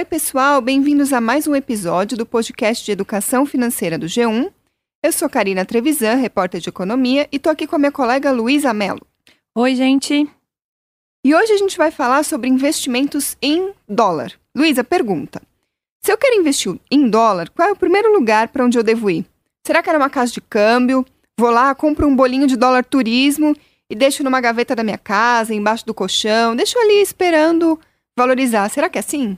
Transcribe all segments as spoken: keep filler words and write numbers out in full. Oi, pessoal, bem-vindos a mais um episódio do podcast de Educação Financeira do G um. Eu sou Karina Trevisan, repórter de Economia, e estou aqui com a minha colega Luísa Mello. Oi, gente! E hoje a gente vai falar sobre investimentos em dólar. Luísa, pergunta: se eu quero investir em dólar, qual é o primeiro lugar para onde eu devo ir? Será que é numa casa de câmbio? Vou lá, compro um bolinho de dólar turismo e deixo numa gaveta da minha casa, embaixo do colchão, deixo ali esperando valorizar. Será que é assim?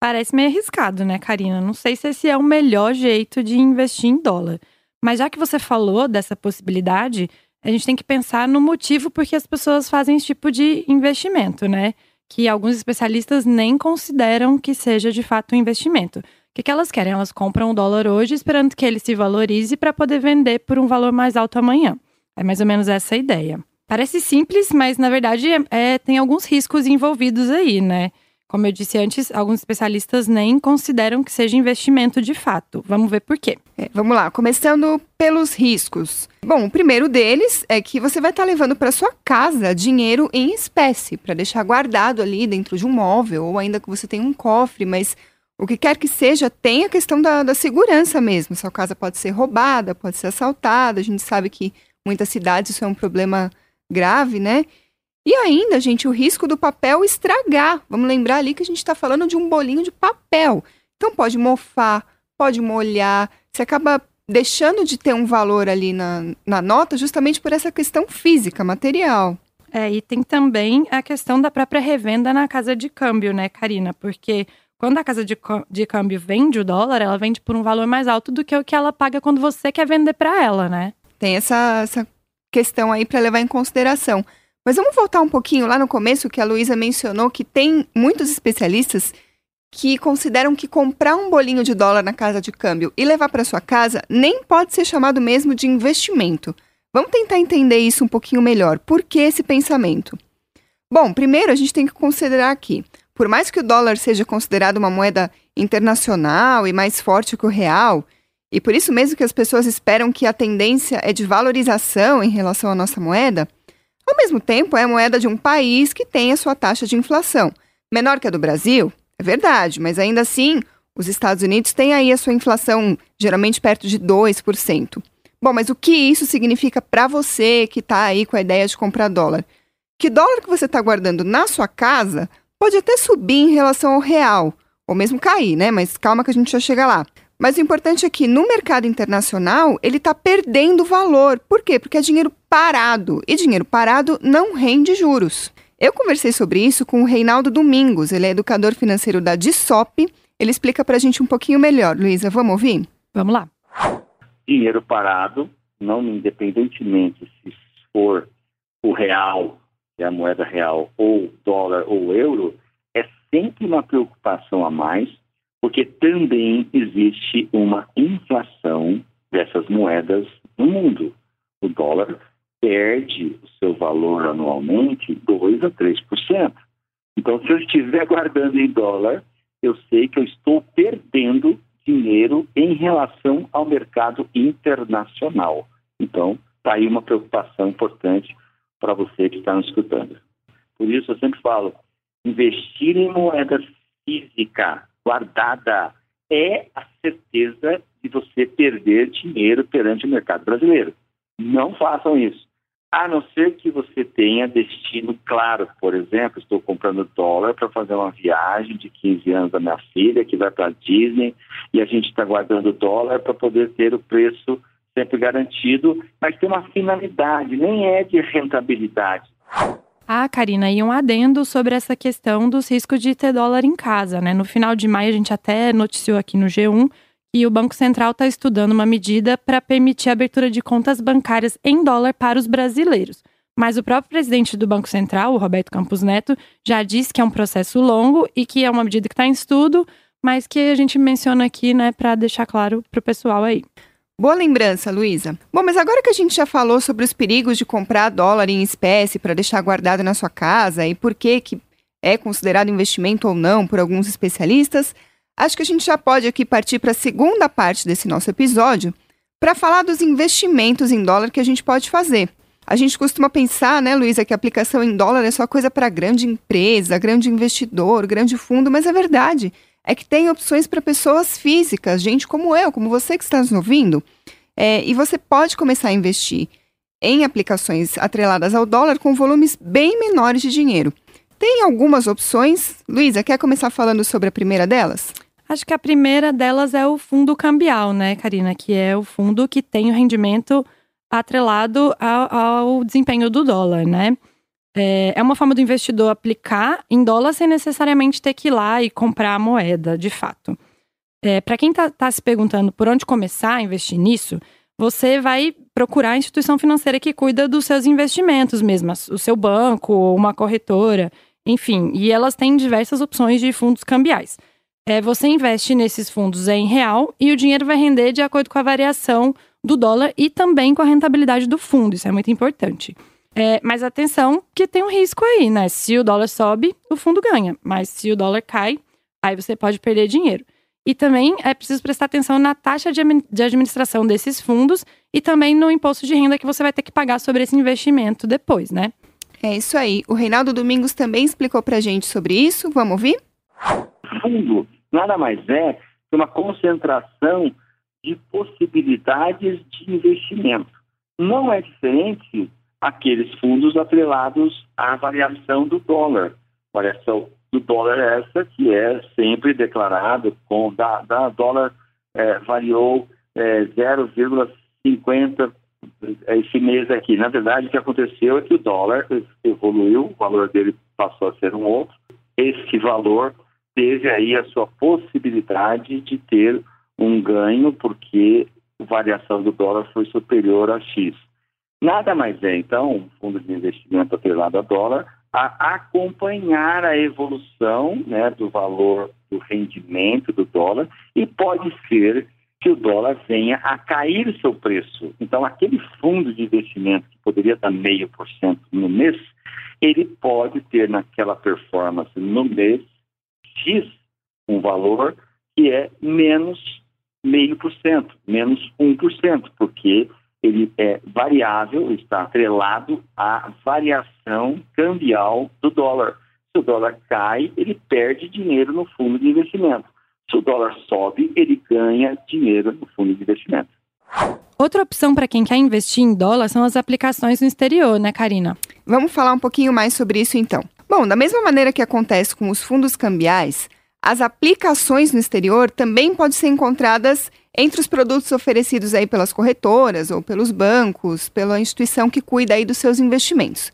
Parece meio arriscado, né, Karina? Não sei se esse é o melhor jeito de investir em dólar. Mas já que você falou dessa possibilidade, a gente tem que pensar no motivo por que as pessoas fazem esse tipo de investimento, né? Que alguns especialistas nem consideram que seja de fato um investimento. O que que elas querem? Elas compram o dólar hoje esperando que ele se valorize para poder vender por um valor mais alto amanhã. É mais ou menos essa a ideia. Parece simples, mas na verdade é, tem alguns riscos envolvidos aí, né? Como eu disse antes, alguns especialistas nem consideram que seja investimento de fato. Vamos ver por quê. É, vamos lá, começando pelos riscos. Bom, o primeiro deles é que você vai estar levando para sua casa dinheiro em espécie, para deixar guardado ali dentro de um móvel, ou ainda que você tenha um cofre, mas o que quer que seja, tem a questão da, da segurança mesmo. Sua casa pode ser roubada, pode ser assaltada, a gente sabe que em muitas cidades isso é um problema grave, né? E ainda, gente, o risco do papel estragar. Vamos lembrar ali que a gente está falando de um bolinho de papel. Então, pode mofar, pode molhar. Você acaba deixando de ter um valor ali na, na nota justamente por essa questão física, material. É, e tem também a questão da própria revenda na casa de câmbio, né, Karina? Porque quando a casa de, de câmbio vende o dólar, ela vende por um valor mais alto do que o que ela paga quando você quer vender para ela, né? Tem essa, essa questão aí para levar em consideração. Mas vamos voltar um pouquinho lá no começo, que a Luísa mencionou que tem muitos especialistas que consideram que comprar um bolinho de dólar na casa de câmbio e levar para sua casa nem pode ser chamado mesmo de investimento. Vamos tentar entender isso um pouquinho melhor. Por que esse pensamento? Bom, primeiro a gente tem que considerar aqui, por mais que o dólar seja considerado uma moeda internacional e mais forte que o real, e por isso mesmo que as pessoas esperam que a tendência é de valorização em relação à nossa moeda, ao mesmo tempo, é a moeda de um país que tem a sua taxa de inflação. Menor que a do Brasil? É verdade, mas ainda assim, os Estados Unidos têm aí a sua inflação geralmente perto de dois por cento. Bom, mas o que isso significa para você que está aí com a ideia de comprar dólar? Que dólar que você está guardando na sua casa pode até subir em relação ao real, ou mesmo cair, né? Mas calma que a gente já chega lá. Mas o importante é que no mercado internacional ele está perdendo valor. Por quê? Porque é dinheiro parado. E dinheiro parado não rende juros. Eu conversei sobre isso com o Reinaldo Domingos. Ele é educador financeiro da Disop. Ele explica para a gente um pouquinho melhor. Luísa, vamos ouvir? Vamos lá. Dinheiro parado, não, independentemente se for o real, que é a moeda real, ou dólar ou euro, é sempre uma preocupação a mais, porque também existe uma inflação dessas moedas no mundo. O dólar perde o seu valor anualmente dois por cento a três por cento. Então, se eu estiver guardando em dólar, eu sei que eu estou perdendo dinheiro em relação ao mercado internacional. Então, está aí uma preocupação importante para você que está nos escutando. Por isso, eu sempre falo, investir em moeda física guardada é a certeza de você perder dinheiro perante o mercado brasileiro. Não façam isso. A não ser que você tenha destino claro. Por exemplo, estou comprando dólar para fazer uma viagem de quinze anos da minha filha, que vai para a Disney, e a gente está guardando dólar para poder ter o preço sempre garantido, mas tem uma finalidade, nem é de rentabilidade. Ah, Karina, e um adendo sobre essa questão dos riscos de ter dólar em casa, né? No final de maio, a gente até noticiou aqui no G um que o Banco Central está estudando uma medida para permitir a abertura de contas bancárias em dólar para os brasileiros. Mas o próprio presidente do Banco Central, o Roberto Campos Neto, já disse que é um processo longo e que é uma medida que está em estudo, mas que a gente menciona aqui, né, para deixar claro para o pessoal aí. Boa lembrança, Luísa. Bom, mas agora que a gente já falou sobre os perigos de comprar dólar em espécie para deixar guardado na sua casa e por que que é considerado investimento ou não por alguns especialistas, acho que a gente já pode aqui partir para a segunda parte desse nosso episódio para falar dos investimentos em dólar que a gente pode fazer. A gente costuma pensar, né, Luísa, que a aplicação em dólar é só coisa para grande empresa, grande investidor, grande fundo, mas é verdade. é que tem opções para pessoas físicas, gente como eu, como você que está nos ouvindo, é, e você pode começar a investir em aplicações atreladas ao dólar com volumes bem menores de dinheiro. Tem algumas opções. Luísa, quer começar falando sobre a primeira delas? Acho que a primeira delas é o fundo cambial, né, Karina? Que é o fundo que tem o rendimento atrelado ao, ao desempenho do dólar, né? É uma forma do investidor aplicar em dólar sem necessariamente ter que ir lá e comprar a moeda, de fato. É, para quem está tá se perguntando por onde começar a investir nisso, você vai procurar a instituição financeira que cuida dos seus investimentos mesmo, o seu banco, uma corretora, enfim. E elas têm diversas opções de fundos cambiais. É, você investe nesses fundos em real e o dinheiro vai render de acordo com a variação do dólar e também com a rentabilidade do fundo. Isso é muito importante. É, mas atenção que tem um risco aí, né? Se o dólar sobe, o fundo ganha. Mas se o dólar cai, aí você pode perder dinheiro. E também é preciso prestar atenção na taxa de administração desses fundos e também no imposto de renda que você vai ter que pagar sobre esse investimento depois, né? É isso aí. O Reinaldo Domingos também explicou pra gente sobre isso. Vamos ouvir? Fundo nada mais é que uma concentração de possibilidades de investimento. Não é diferente aqueles fundos atrelados à variação do dólar. A variação do dólar é essa que é sempre declarada com da, da dólar é, variou é, zero vírgula cinquenta esse mês aqui. Na verdade, o que aconteceu é que o dólar evoluiu, o valor dele passou a ser um outro. Esse valor teve aí a sua possibilidade de ter um ganho porque a variação do dólar foi superior a X. Nada mais é, então, um fundo de investimento atrelado a dólar, a acompanhar a evolução, né, do valor do rendimento do dólar e pode ser que o dólar venha a cair seu preço. Então, aquele fundo de investimento que poderia dar meio por cento no mês, ele pode ter naquela performance no mês X um valor que é menos meio por cento, menos um por cento, porque ele é variável, está atrelado à variação cambial do dólar. Se o dólar cai, ele perde dinheiro no fundo de investimento. Se o dólar sobe, ele ganha dinheiro no fundo de investimento. Outra opção para quem quer investir em dólar são as aplicações no exterior, né, Karina? Vamos falar um pouquinho mais sobre isso, então. Bom, da mesma maneira que acontece com os fundos cambiais, as aplicações no exterior também podem ser encontradas entre os produtos oferecidos aí pelas corretoras ou pelos bancos, pela instituição que cuida aí dos seus investimentos.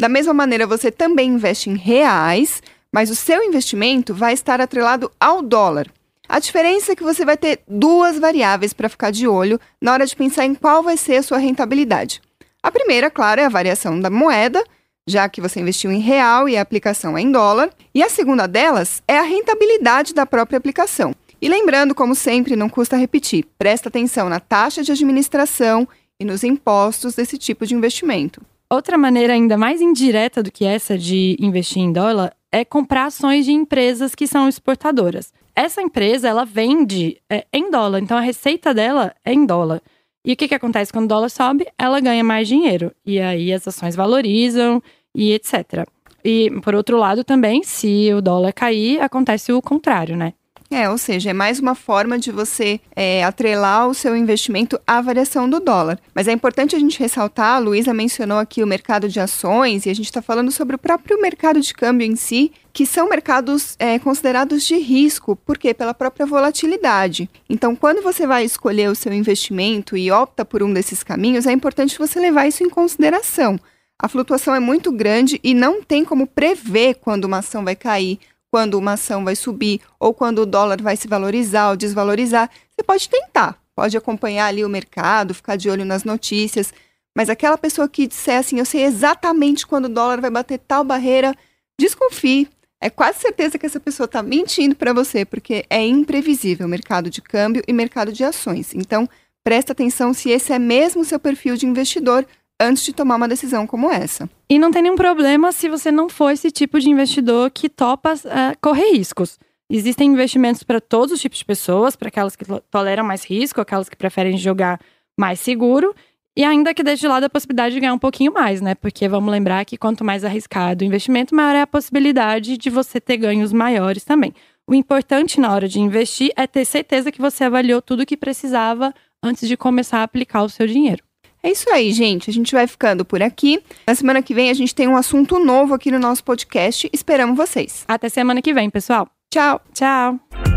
Da mesma maneira, você também investe em reais, mas o seu investimento vai estar atrelado ao dólar. A diferença é que você vai ter duas variáveis para ficar de olho na hora de pensar em qual vai ser a sua rentabilidade. A primeira, claro, é a variação da moeda, já que você investiu em real e a aplicação é em dólar. E a segunda delas é a rentabilidade da própria aplicação. E lembrando, como sempre, não custa repetir, presta atenção na taxa de administração e nos impostos desse tipo de investimento. Outra maneira ainda mais indireta do que essa de investir em dólar é comprar ações de empresas que são exportadoras. Essa empresa, ela vende é, em dólar, então a receita dela é em dólar. E o que, que acontece quando o dólar sobe? Ela ganha mais dinheiro, e aí as ações valorizam e etcétera. E, por outro lado, também, se o dólar cair, acontece o contrário, né? É, ou seja, é mais uma forma de você é, atrelar o seu investimento à variação do dólar. Mas é importante a gente ressaltar, a Luísa mencionou aqui o mercado de ações e a gente está falando sobre o próprio mercado de câmbio em si, que são mercados é, considerados de risco, por quê? Pela própria volatilidade. Então, quando você vai escolher o seu investimento e opta por um desses caminhos, é importante você levar isso em consideração. A flutuação é muito grande e não tem como prever quando uma ação vai cair, quando uma ação vai subir ou quando o dólar vai se valorizar ou desvalorizar. Você pode tentar, pode acompanhar ali o mercado, ficar de olho nas notícias, mas aquela pessoa que disser assim, eu sei exatamente quando o dólar vai bater tal barreira, desconfie. É quase certeza que essa pessoa está mentindo para você, porque é imprevisível o mercado de câmbio e mercado de ações. Então, presta atenção se esse é mesmo o seu perfil de investidor, antes de tomar uma decisão como essa. E não tem nenhum problema se você não for esse tipo de investidor que topa uh, correr riscos. Existem investimentos para todos os tipos de pessoas, para aquelas que toleram mais risco, aquelas que preferem jogar mais seguro, e ainda que deixe de lado a possibilidade de ganhar um pouquinho mais, né? Porque vamos lembrar que quanto mais arriscado o investimento, maior é a possibilidade de você ter ganhos maiores também. O importante na hora de investir é ter certeza que você avaliou tudo o que precisava antes de começar a aplicar o seu dinheiro. É isso aí, gente. A gente vai ficando por aqui. Na semana que vem a gente tem um assunto novo aqui no nosso podcast. Esperamos vocês. Até semana que vem, pessoal. Tchau. Tchau.